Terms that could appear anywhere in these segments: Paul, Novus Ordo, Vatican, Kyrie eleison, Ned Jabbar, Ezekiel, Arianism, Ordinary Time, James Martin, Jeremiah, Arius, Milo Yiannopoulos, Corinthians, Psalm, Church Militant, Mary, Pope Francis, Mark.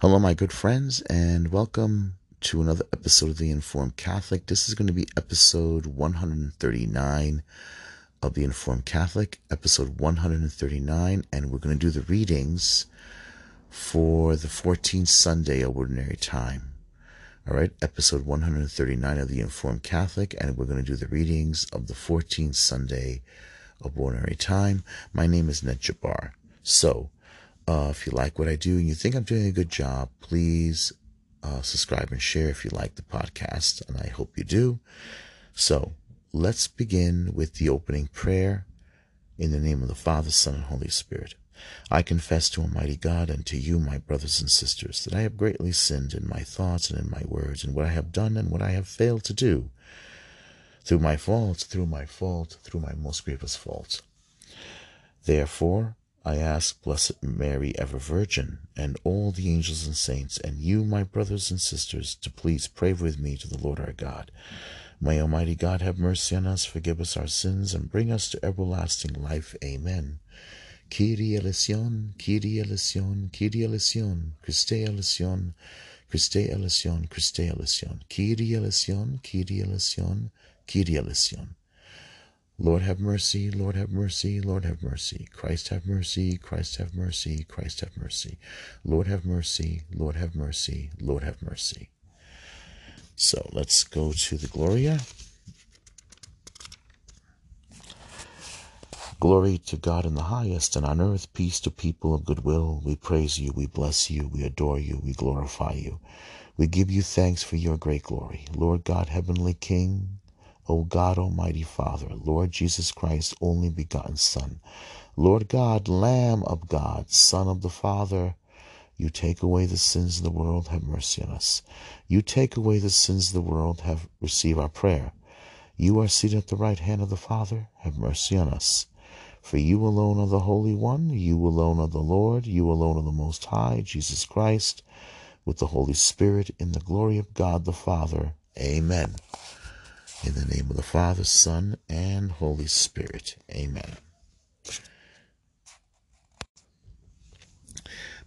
Hello, my good friends, and welcome to another episode of The Informed Catholic. This is going to be episode 139 of The Informed Catholic, episode 139, and we're going to do the readings for the 14th Sunday of Ordinary Time. All right, episode 139 of The Informed Catholic, and we're going to do the readings of the 14th Sunday of Ordinary Time. My name is Ned Jabbar. So, if you like what I do and you think I'm doing a good job, please subscribe and share if you like the podcast, and I hope you do. So let's begin with the opening prayer. In the name of the Father, Son, and Holy Spirit, I confess to Almighty God and to you, my brothers and sisters, that I have greatly sinned in my thoughts and in my words, and what I have done and what I have failed to do, through my most grievous fault. Therefore, I ask Blessed Mary, ever Virgin, and all the angels and saints, and you, my brothers and sisters, to please pray with me to the Lord our God. May Almighty God have mercy on us, forgive us our sins, and bring us to everlasting life. Amen. Kyrie eleison, Kyrie eleison, Kyrie eleison, Christe eleison, Christe eleison, Christe eleison, Kyrie eleison, Kyrie eleison, Kyrie eleison. Lord have mercy, Lord have mercy, Lord have mercy. Christ have mercy, Christ have mercy, Christ have mercy. Lord have mercy, Lord have mercy, Lord have mercy. So let's go to the Gloria. Glory to God in the highest, and on earth peace to people of good will. We praise you, we bless you, we adore you, we glorify you. We give you thanks for your great glory. Lord God, heavenly King, O God, Almighty Father, Lord Jesus Christ, only begotten Son, Lord God, Lamb of God, Son of the Father, you take away the sins of the world, have mercy on us. You take away the sins of the world, have received our prayer. You are seated at the right hand of the Father, have mercy on us. For you alone are the Holy One, you alone are the Lord, you alone are the Most High, Jesus Christ, with the Holy Spirit, in the glory of God the Father. Amen. In the name of the Father, Son, and Holy Spirit. Amen.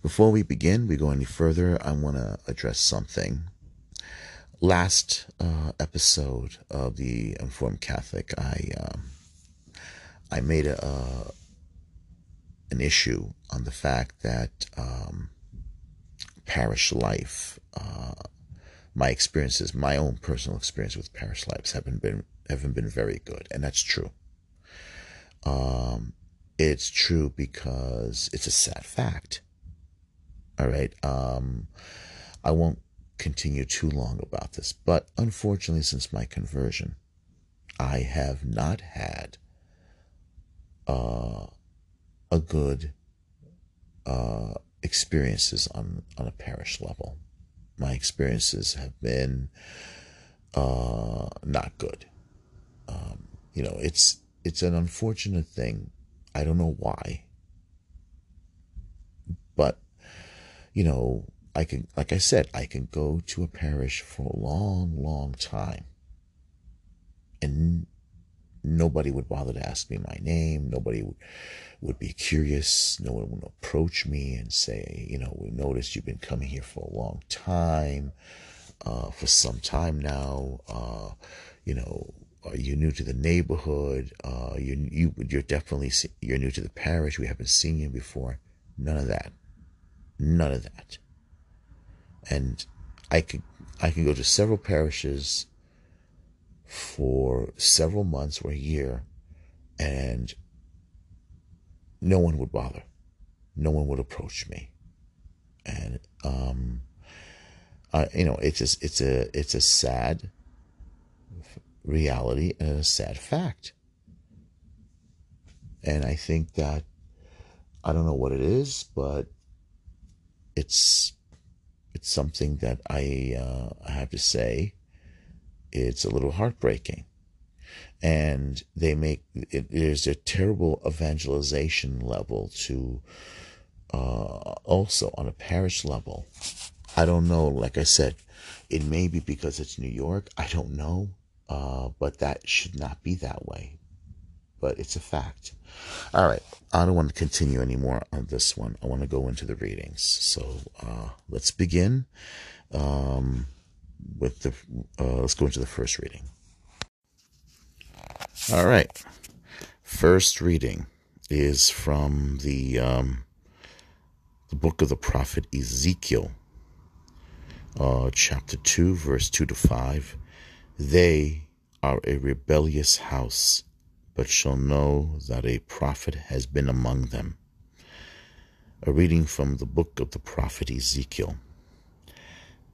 Before we begin, we go any further, I want to address something. Last episode of The Informed Catholic, I made an issue on the fact that parish life, my experiences, my own personal experience with parish lives haven't been very good, and that's true. It's true because it's a sad fact. All right, I won't continue too long about this, but unfortunately, since my conversion, I have not had a good experiences on a parish level. My experiences have been not good. You know, it's an unfortunate thing. I don't know why, but you know, I can go to a parish for a long time, and nobody would bother to ask me my name. Nobody would be curious. No one would approach me and say, you know, we noticed you've been coming here for a long time, for some time now. You know, are you new to the neighborhood? You're new to the parish. We haven't seen you before. None of that. And I could go to several parishes for several months or a year, and no one would bother. No one would approach me. And, you know, it's a sad reality and a sad fact. And I think that, I don't know what it is, but it's something that I have to say. It's a little heartbreaking, and they make it, there's a terrible evangelization level to also on a parish level. I don't know. Like I said, it may be because it's New York. I don't know, but that should not be that way. but it's a fact. All right, I don't want to continue anymore on this one. I want to go into the readings. So let's begin with the. Let's go into the first reading. All right, first reading is from the book of the prophet Ezekiel, chapter 2, verse 2 to 5. They are a rebellious house, but shall know that a prophet has been among them. A reading from the book of the prophet Ezekiel.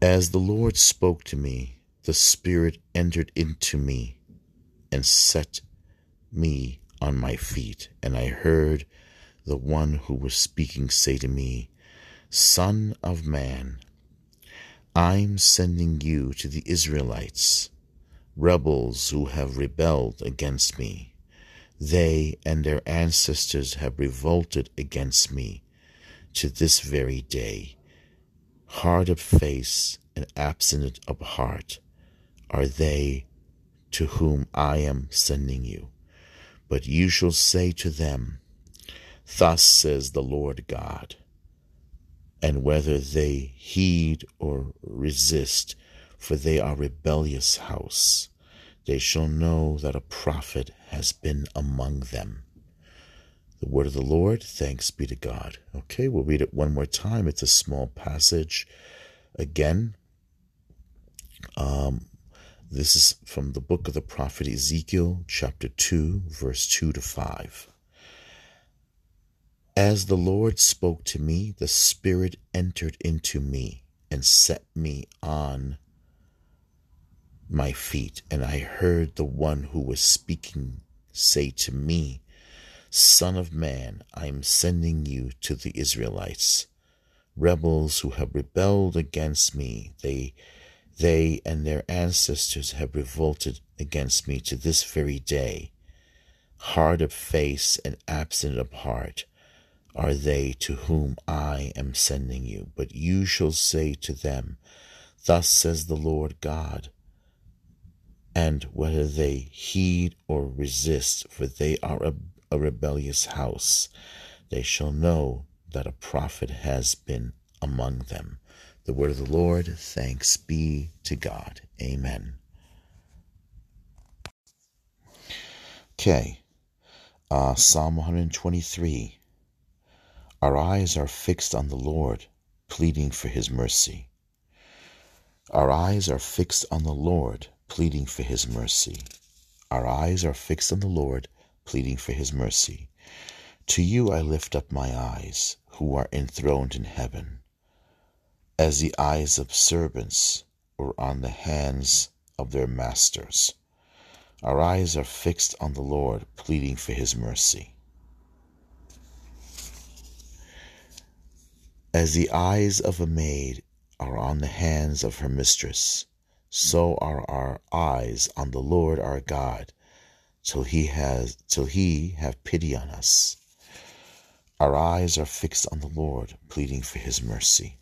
As the Lord spoke to me, the Spirit entered into me and set me on my feet. And I heard the one who was speaking say to me, Son of man, I'm sending you to the Israelites, rebels who have rebelled against me. They and their ancestors have revolted against me to this very day. Hard of face and obstinate of heart are they to whom I am sending you. But you shall say to them, Thus says the Lord God. And whether they heed or resist, for they are rebellious house, they shall know that a prophet has been among them. The word of the Lord, thanks be to God. Okay, we'll read it one more time. It's a small passage. Again, this is from the book of the prophet Ezekiel, chapter 2, verse 2 to 5. As the Lord spoke to me, the Spirit entered into me and set me on my feet, and I heard the one who was speaking say to me, Son of man, I am sending you to the Israelites, rebels who have rebelled against me. They and their ancestors have revolted against me to this very day. Hard of face and absent of heart are they to whom I am sending you. But you shall say to them, Thus says the Lord God. And whether they heed or resist, for they are a rebellious house, they shall know that a prophet has been among them. The word of the Lord, thanks be to God. Amen. Okay, Psalm 123. Our eyes are fixed on the Lord, pleading for his mercy. Our eyes are fixed on the Lord, pleading for his mercy. Our eyes are fixed on the Lord, pleading for his mercy. To you I lift up my eyes, who are enthroned in heaven. As the eyes of servants are on the hands of their masters, our eyes are fixed on the Lord, pleading for his mercy. As the eyes of a maid are on the hands of her mistress, so are our eyes on the Lord our God, till he have pity on us. Our eyes are fixed on the Lord, pleading for his mercy.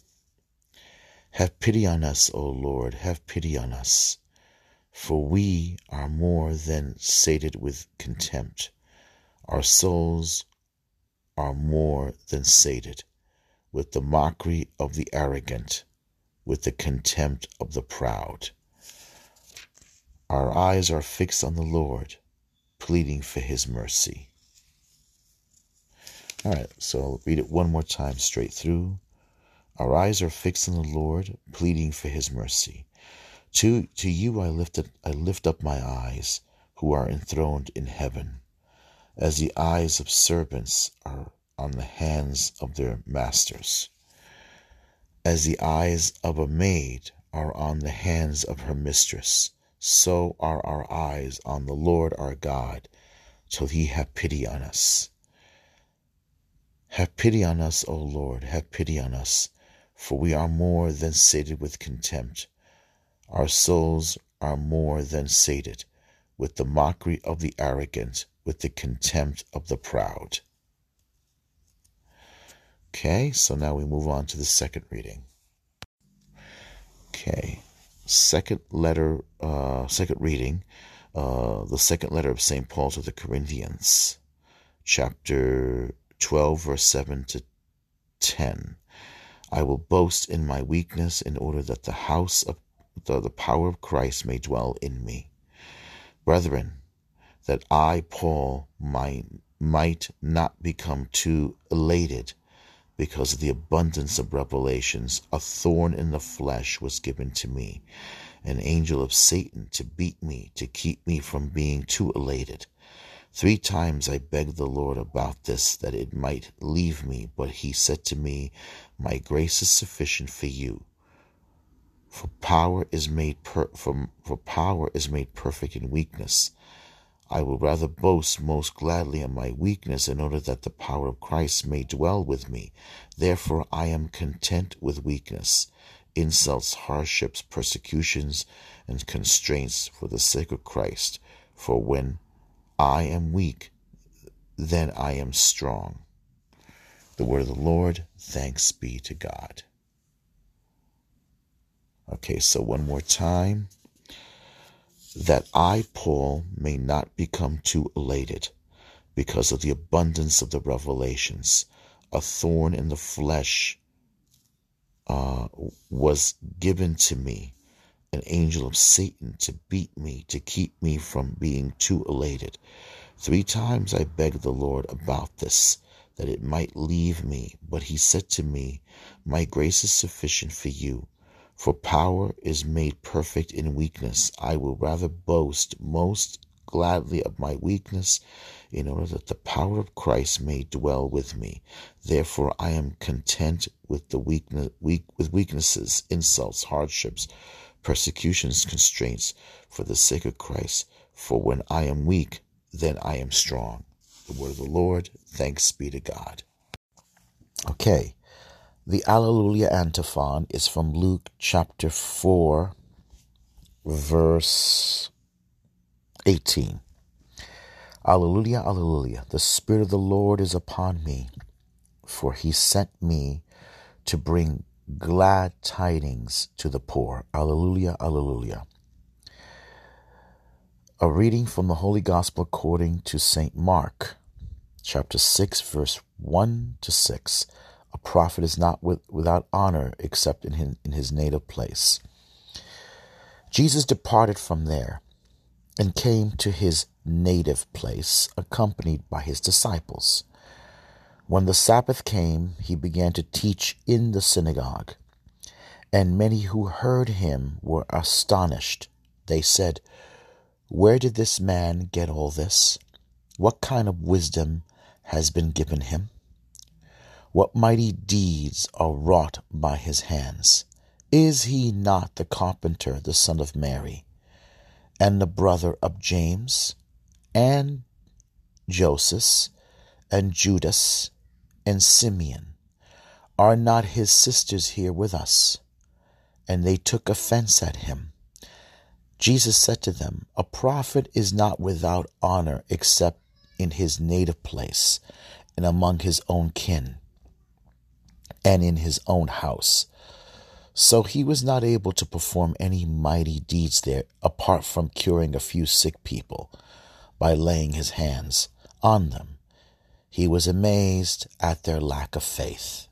Have pity on us, O Lord, have pity on us, for we are more than sated with contempt. Our souls are more than sated with the mockery of the arrogant, with the contempt of the proud. Our eyes are fixed on the Lord, pleading for his mercy. All right, so I'll read it one more time straight through. Our eyes are fixed on the Lord, pleading for his mercy. To you I lift up my eyes, who are enthroned in heaven. As the eyes of servants are on the hands of their masters, as the eyes of a maid are on the hands of her mistress, so are our eyes on the Lord our God, till he have pity on us. Have pity on us, O Lord, have pity on us, for we are more than sated with contempt. Our souls are more than sated with the mockery of the arrogant, with the contempt of the proud. Okay, so now we move on to the second reading. Okay, second reading the second letter of St. Paul to the Corinthians, chapter 12, verse 7 to 10. I will boast in my weakness in order that the house of the power of Christ may dwell in me. Brethren, that I, Paul, might not become too elated because of the abundance of revelations, a thorn in the flesh was given to me, an angel of Satan to beat me, to keep me from being too elated. 3 times I begged the Lord about this, that it might leave me, but he said to me, my grace is sufficient for you, for power is made perfect in weakness. I will rather boast most gladly in my weakness, in order that the power of Christ may dwell with me. Therefore I am content with weakness, insults, hardships, persecutions, and constraints for the sake of Christ. For when I am weak, then I am strong. The word of the Lord. Thanks be to God. Okay, so one more time. That I, Paul, may not become too elated because of the abundance of the revelations. A thorn in the flesh was given to me, an angel of Satan to beat me, to keep me from being too elated. 3 times I begged the Lord about this, that it might leave me. But he said to me, my grace is sufficient for you, for power is made perfect in weakness. I will rather boast most gladly of my weakness, in order that the power of Christ may dwell with me. Therefore I am content with weaknesses, insults, hardships, persecutions, constraints, for the sake of Christ. For when I am weak, then I am strong. The word of the Lord. Thanks be to God. Okay. The Alleluia antiphon is from Luke chapter 4, verse 18. Alleluia, alleluia. The Spirit of the Lord is upon me, for he sent me to bring glad tidings to the poor. Alleluia, alleluia. A reading from the Holy Gospel according to St. Mark, chapter 6, verse 1 to 6. A prophet is not without honor except in his native place. Jesus departed from there and came to his native place, accompanied by his disciples. When the Sabbath came, he began to teach in the synagogue, and many who heard him were astonished. They said, "Where did this man get all this? What kind of wisdom has been given him? What mighty deeds are wrought by his hands? Is he not the carpenter, the son of Mary, and the brother of James, and Joseph, and Judas, and Simeon? Are not his sisters here with us?" And they took offense at him. Jesus said to them, "A prophet is not without honor except in his native place, and among his own kin, and in his own house." So he was not able to perform any mighty deeds there, apart from curing a few sick people by laying his hands on them. He was amazed at their lack of faith.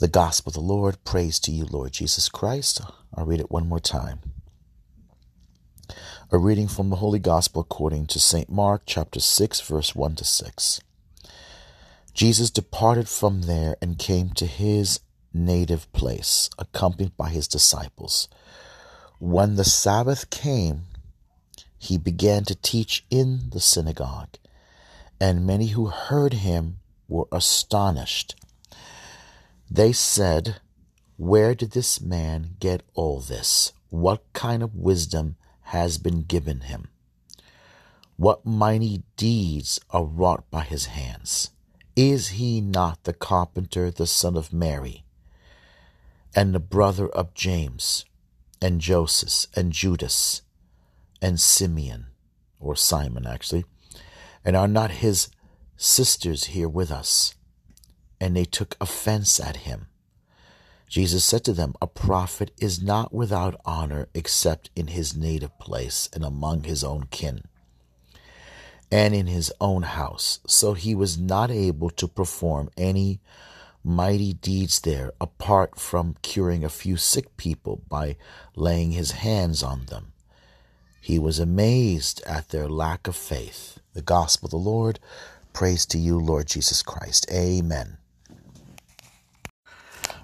The gospel of the Lord. Praise to you, Lord Jesus Christ. I'll read it one more time. A reading from the Holy Gospel according to St. Mark, chapter 6, verse 1 to 6. Jesus departed from there and came to his native place, accompanied by his disciples. When the Sabbath came, he began to teach in the synagogue, and many who heard him were astonished. They said, "Where did this man get all this? What kind of wisdom has been given him? What mighty deeds are wrought by his hands? Is he not the carpenter, the son of Mary, and the brother of James, and Joseph, and Judas, and Simeon," or Simon actually, "and are not his sisters here with us?" And they took offense at him. Jesus said to them, "A prophet is not without honor except in his native place and among his own kin and in his own house." So he was not able to perform any mighty deeds there apart from curing a few sick people by laying his hands on them. He was amazed at their lack of faith. The gospel of the Lord. Praise to you, Lord Jesus Christ. Amen.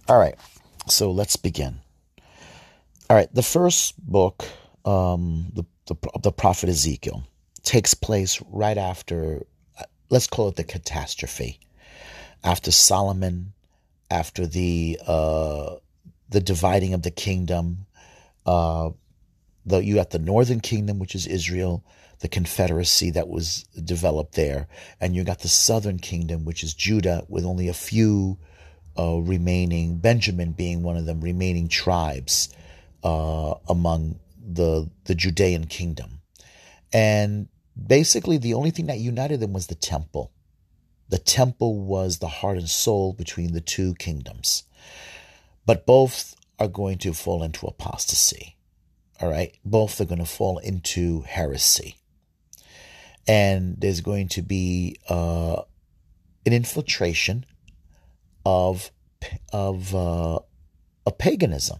All right, so let's begin. All right, the first book, the prophet Ezekiel, takes place right after, let's call it the catastrophe, after Solomon, after the dividing of the kingdom. You got the northern kingdom, which is Israel, the confederacy that was developed there, and you got the southern kingdom, which is Judah, with only a few remaining, Benjamin being one of them, remaining tribes among the Judean kingdom. And basically the only thing that united them was the temple. The temple was the heart and soul between the two kingdoms. But both are going to fall into apostasy. All right? Both are going to fall into heresy. And there's going to be an infiltration of paganism.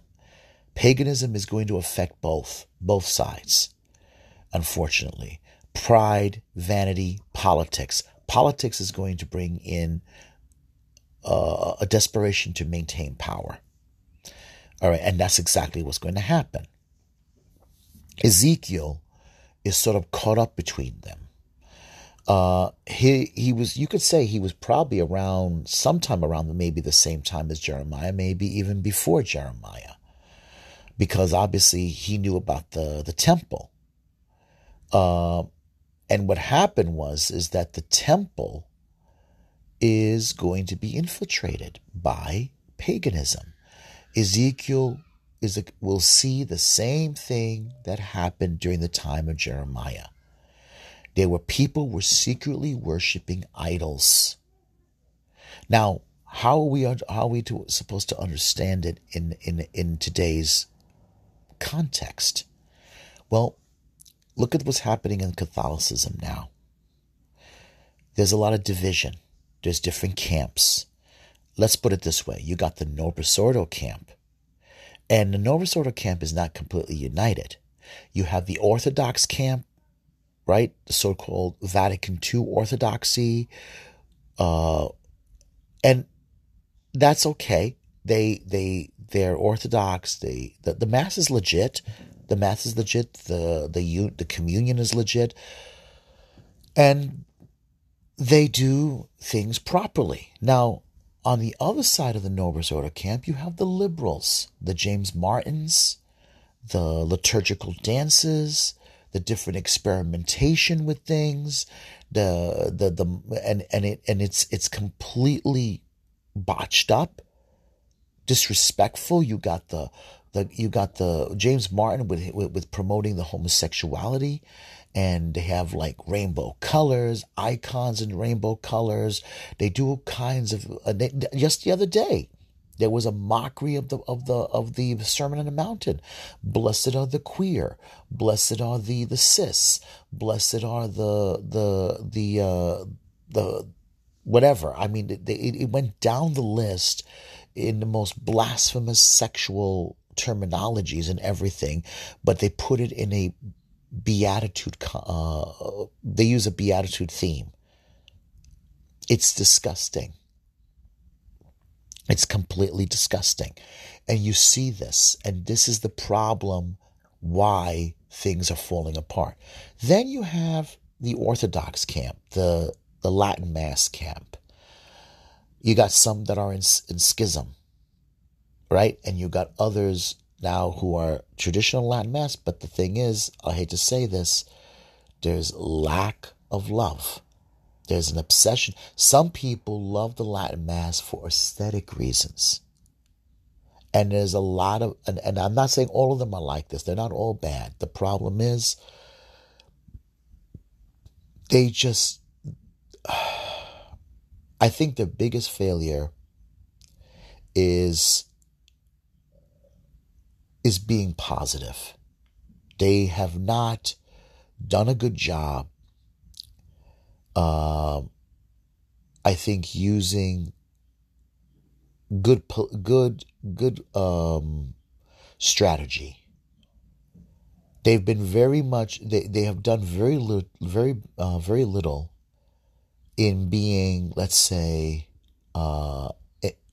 Paganism is going to affect both sides, unfortunately. Pride, vanity, politics. Politics is going to bring in a desperation to maintain power. All right, and that's exactly what's going to happen. Ezekiel is sort of caught up between them. He was, you could say he was probably around sometime around maybe the same time as Jeremiah, maybe even before Jeremiah, because obviously he knew about the temple. And what happened is that the temple is going to be infiltrated by paganism. Ezekiel will see the same thing that happened during the time of Jeremiah. People were secretly worshiping idols. Now, how are we supposed to understand it in today's context? Well, look at what's happening in Catholicism now. There's a lot of division. There's different camps. Let's put it this way. You got the Novus Ordo camp. And the Novus Ordo camp is not completely united. You have the Orthodox camp, right? The so-called Vatican II orthodoxy. And that's okay. They're Orthodox. The Mass is legit. The Mass is legit. The communion is legit. And they do things properly. Now, on the other side of the Novus Ordo camp, you have the liberals, the James Martins, the liturgical dances, the different experimentation with things, it's completely botched up, disrespectful. You got the James Martin with promoting the homosexuality, and they have like rainbow colors, icons in rainbow colors. They do all kinds of. Just the other day, there was a mockery of the Sermon on the Mountain. Blessed are the queer. Blessed are the cis. Blessed are the whatever. I mean, it went down the list in the most blasphemous sexual terminologies and everything, but they put it in a beatitude. They use a beatitude theme. It's disgusting. It's completely disgusting. And you see this, and this is the problem why things are falling apart. Then you have the Orthodox camp, the Latin Mass camp. You got some that are in schism, right? And you got others now who are traditional Latin Mass, but the thing is, I hate to say this, there's lack of love. There's an obsession. Some people love the Latin Mass for aesthetic reasons. And there's a lot of, and I'm not saying all of them are like this. They're not all bad. The problem is they just, I think their biggest failure is is being positive. They have not done a good job, I think, using good strategy. They've been very much, they have done very little in being, let's say,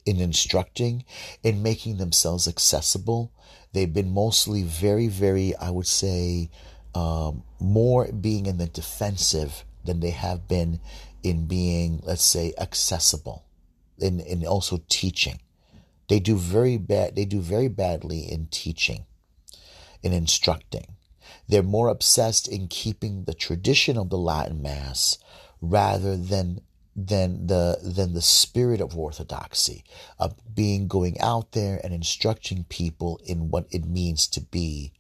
in instructing, in making themselves accessible. They've been mostly very, very, I would say, more being in the defensive than they have been in being, let's say, accessible, in also teaching. They do very badly in teaching, in instructing. They're more obsessed in keeping the tradition of the Latin Mass rather than the spirit of orthodoxy, of going out there and instructing people in what it means to be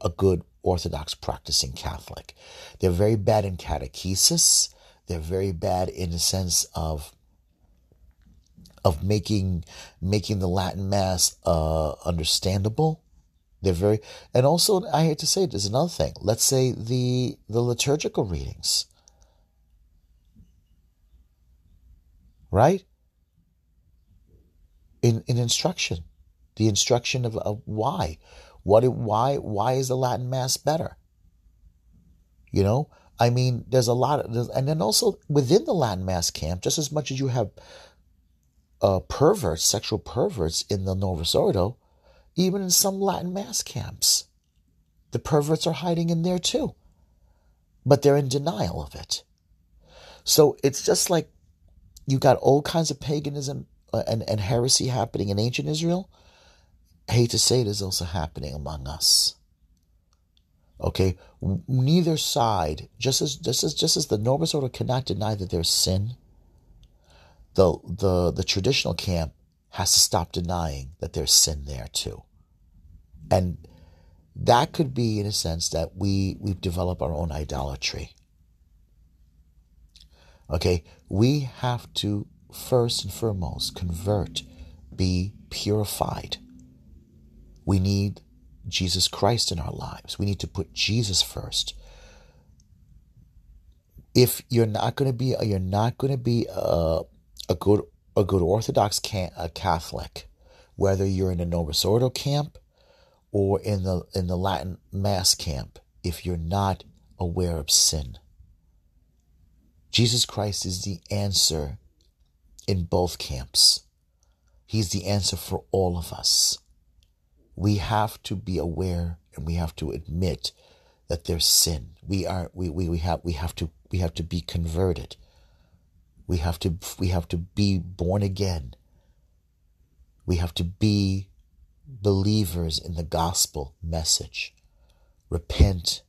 a good Orthodox practicing Catholic. They're very bad in catechesis. They're very bad in the sense of making the Latin Mass understandable. They're very, and also I hate to say it, there's another thing. Let's say the liturgical readings. Right? In instruction. The instruction of why. Why is the Latin Mass better? You know? I mean, there's a lot of, and then also within the Latin Mass camp, just as much as you have perverts, sexual perverts in the Novus Ordo, even in some Latin Mass camps, the perverts are hiding in there too. But they're in denial of it. So it's just like, you got all kinds of paganism and heresy happening in ancient Israel. I hate to say it, is also happening among us. Okay, neither side. Just as the Novus Ordo cannot deny that there's sin, the traditional camp has to stop denying that there's sin there too, and that could be in a sense that we've developed our own idolatry. Okay, we have to first and foremost convert, be purified. We need Jesus Christ in our lives. We need to put Jesus first. If you're not going to be a good Orthodox Catholic, whether you're in the Novus Ordo camp or in the Latin Mass camp, if you're not aware of sin. Jesus Christ is the answer in both camps. He's the answer for all of us. We have to be aware and we have to admit that there's sin. We have to be converted. We have to be born again. We have to be believers in the gospel message. Repent.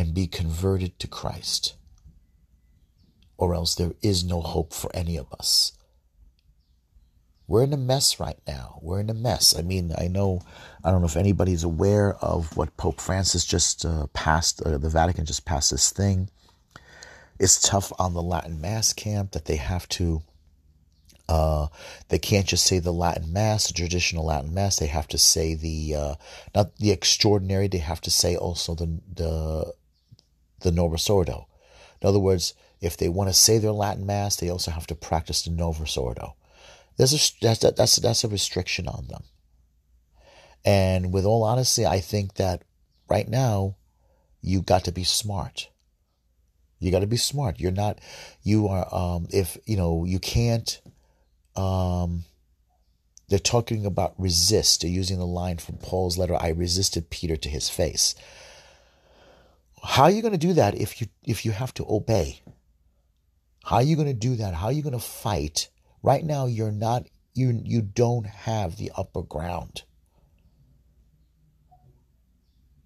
And be converted to Christ, or else there is no hope for any of us. We're in a mess right now. We're in a mess. I mean, I don't know if anybody's aware of what Pope Francis just passed, the Vatican just passed this thing. It's tough on the Latin Mass camp that they have to, they can't just say the Latin Mass, the traditional Latin Mass. They have to say not the extraordinary, they have to say also the Novus Ordo. In other words, if they want to say their Latin Mass, they also have to practice the Novus Ordo. That's a restriction on them. And with all honesty, I think that right now, you got to be smart. You got to be smart. You can't. They're talking about resist. They're using the line from Paul's letter, "I resisted Peter to his face." How are you going to do that if you have to obey? How are you going to do that? How are you going to fight? Right now, you don't have the upper ground.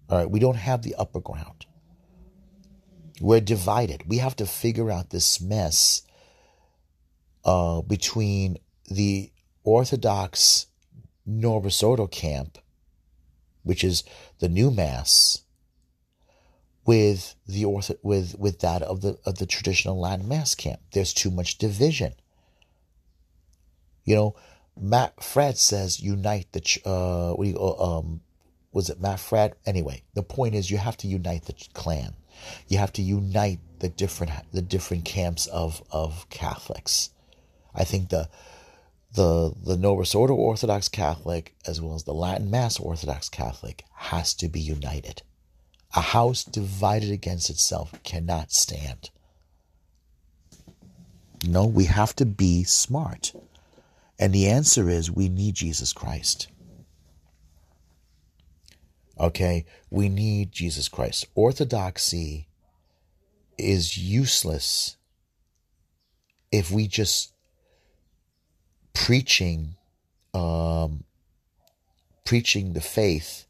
All right, we don't have the upper ground. We're divided. We have to figure out this mess between the Orthodox Novus Ordo camp, which is the new Mass, with the with that of the traditional Latin Mass camp. There's too much division. You know, Fred says unite the was it Matt Fred? Anyway, the point is you have to unite the clan. You have to unite the different camps of Catholics. I think the Novus Ordo Orthodox Catholic as well as the Latin Mass Orthodox Catholic has to be united. A house divided against itself cannot stand. No, we have to be smart. And the answer is we need Jesus Christ. Okay, we need Jesus Christ. Orthodoxy is useless if we just preaching the faith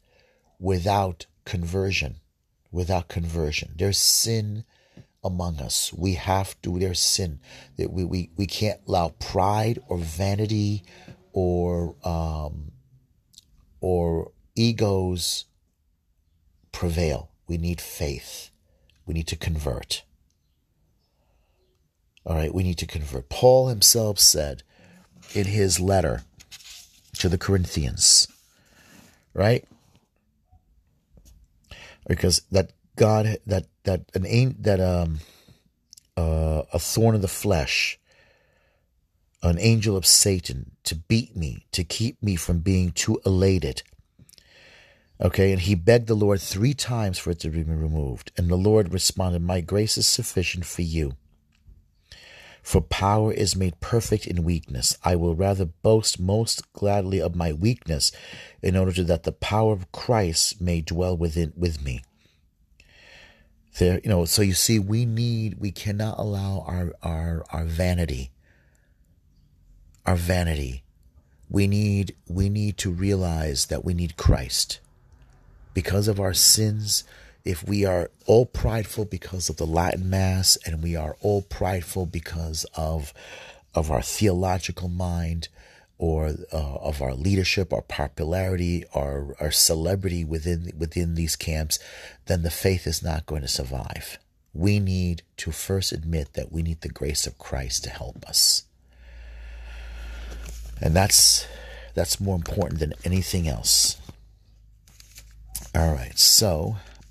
without conversion. Without conversion, there's sin among us. We have to. There's sin that we can't allow pride or vanity or egos prevail. We need faith. We need to convert. All right, we need to convert. Paul himself said in his letter to the Corinthians, right? Because a thorn of the flesh, an angel of Satan to beat me, to keep me from being too elated. Okay, and he begged the Lord 3 times for it to be removed. And the Lord responded, my grace is sufficient for you. For power is made perfect in weakness. I will rather boast most gladly of my weakness in order that the power of Christ may dwell with me. There, you know, so you see, we cannot allow our vanity. Our vanity. We need to realize that we need Christ. Because of our sins, if we are all prideful because of the Latin Mass and we are all prideful because of our theological mind or of our leadership, our popularity, our celebrity within these camps, then the faith is not going to survive. We need to first admit that we need the grace of Christ to help us. And that's more important than anything else. All right, so...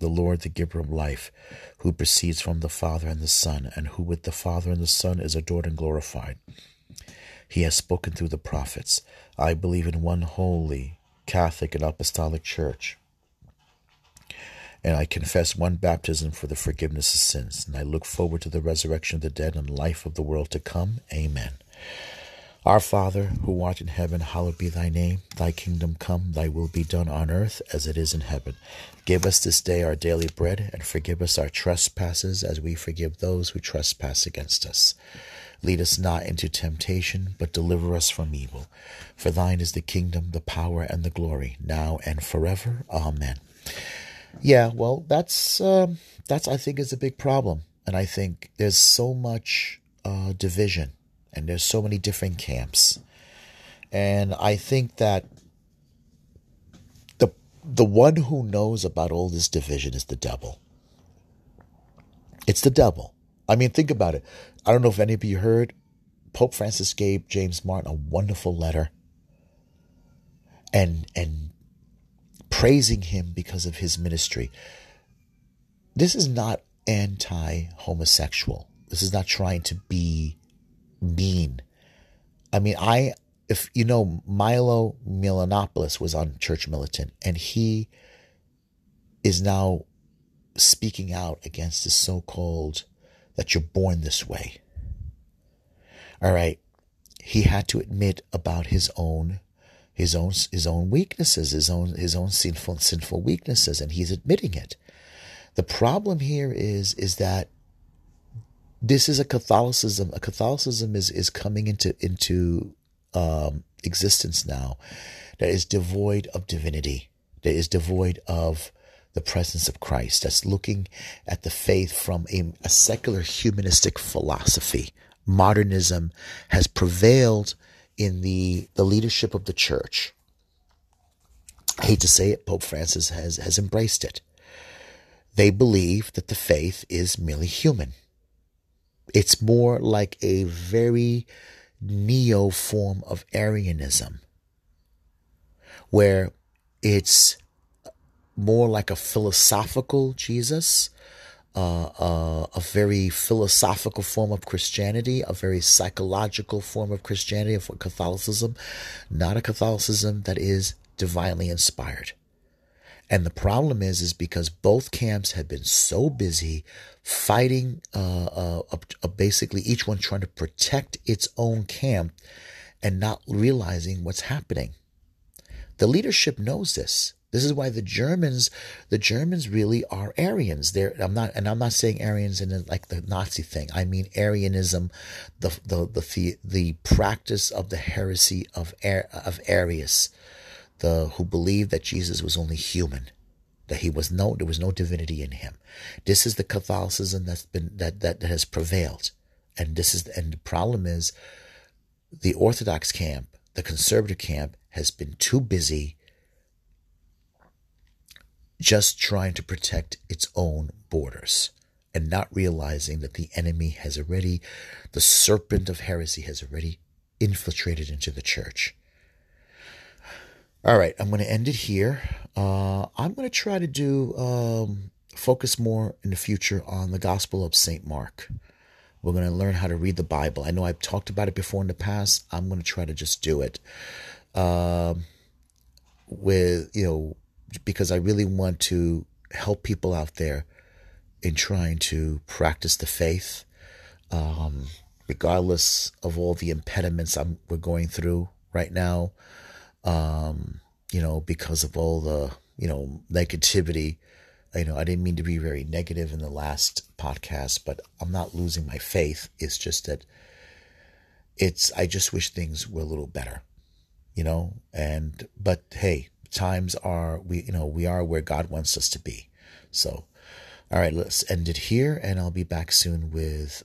the Lord, the giver of life, who proceeds from the Father and the Son, and who with the Father and the Son is adored and glorified. He has spoken through the prophets. I believe in one holy, Catholic, and apostolic church. And I confess one baptism for the forgiveness of sins. And I look forward to the resurrection of the dead and life of the world to come. Amen. Our Father, who art in heaven, hallowed be thy name. Thy kingdom come, thy will be done on earth as it is in heaven. Give us this day our daily bread, and forgive us our trespasses as we forgive those who trespass against us. Lead us not into temptation, but deliver us from evil. For thine is the kingdom, the power, and the glory, now and forever. Amen. Yeah, well, that's I think is a big problem. And I think there's so much division. And there's so many different camps. And I think that the one who knows about all this division is the devil. It's the devil. I mean, think about it. I don't know if any of you heard, Pope Francis gave James Martin a wonderful letter and praising him because of his ministry. This is not anti-homosexual. This is not trying to be mean. I mean, if you know, Milo Yiannopoulos was on Church Militant, and he is now speaking out against this so-called that you're born this way. All right. He had to admit about his own weaknesses, his own sinful weaknesses, and he's admitting it. The problem here is that this is a Catholicism. A Catholicism is coming into existence now that is devoid of divinity, that is devoid of the presence of Christ, that's looking at the faith from a secular humanistic philosophy. Modernism has prevailed in the leadership of the church. I hate to say it, Pope Francis has embraced it. They believe that the faith is merely human. It's more like a very neo form of Arianism, where it's more like a philosophical Jesus, a very philosophical form of Christianity, a very psychological form of Christianity, of Catholicism, not a Catholicism that is divinely inspired. And the problem is because both camps have been so busy fighting, basically each one trying to protect its own camp and not realizing what's happening. The leadership knows this. This is why the Germans really are Arians. I'm not saying Arians in like the Nazi thing. I mean Arianism, the practice of the heresy of Arius, who believed that Jesus was only human, that there was no divinity in him. This is the Catholicism that has prevailed, and the problem is, the Orthodox camp, the conservative camp, has been too busy just trying to protect its own borders and not realizing that the serpent of heresy has already infiltrated into the church. All right, I'm going to end it here. I'm going to try to focus more in the future on the Gospel of St. Mark. We're going to learn how to read the Bible. I know I've talked about it before in the past. I'm going to try to just do it because I really want to help people out there in trying to practice the faith, regardless of all the impediments we're going through right now, because of all the, negativity. I didn't mean to be very negative in the last podcast, but I'm not losing my faith. It's just that I just wish things were a little better, but hey, times are, we are where God wants us to be. So, all right, let's end it here, and I'll be back soon with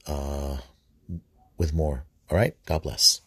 more. All right, God bless.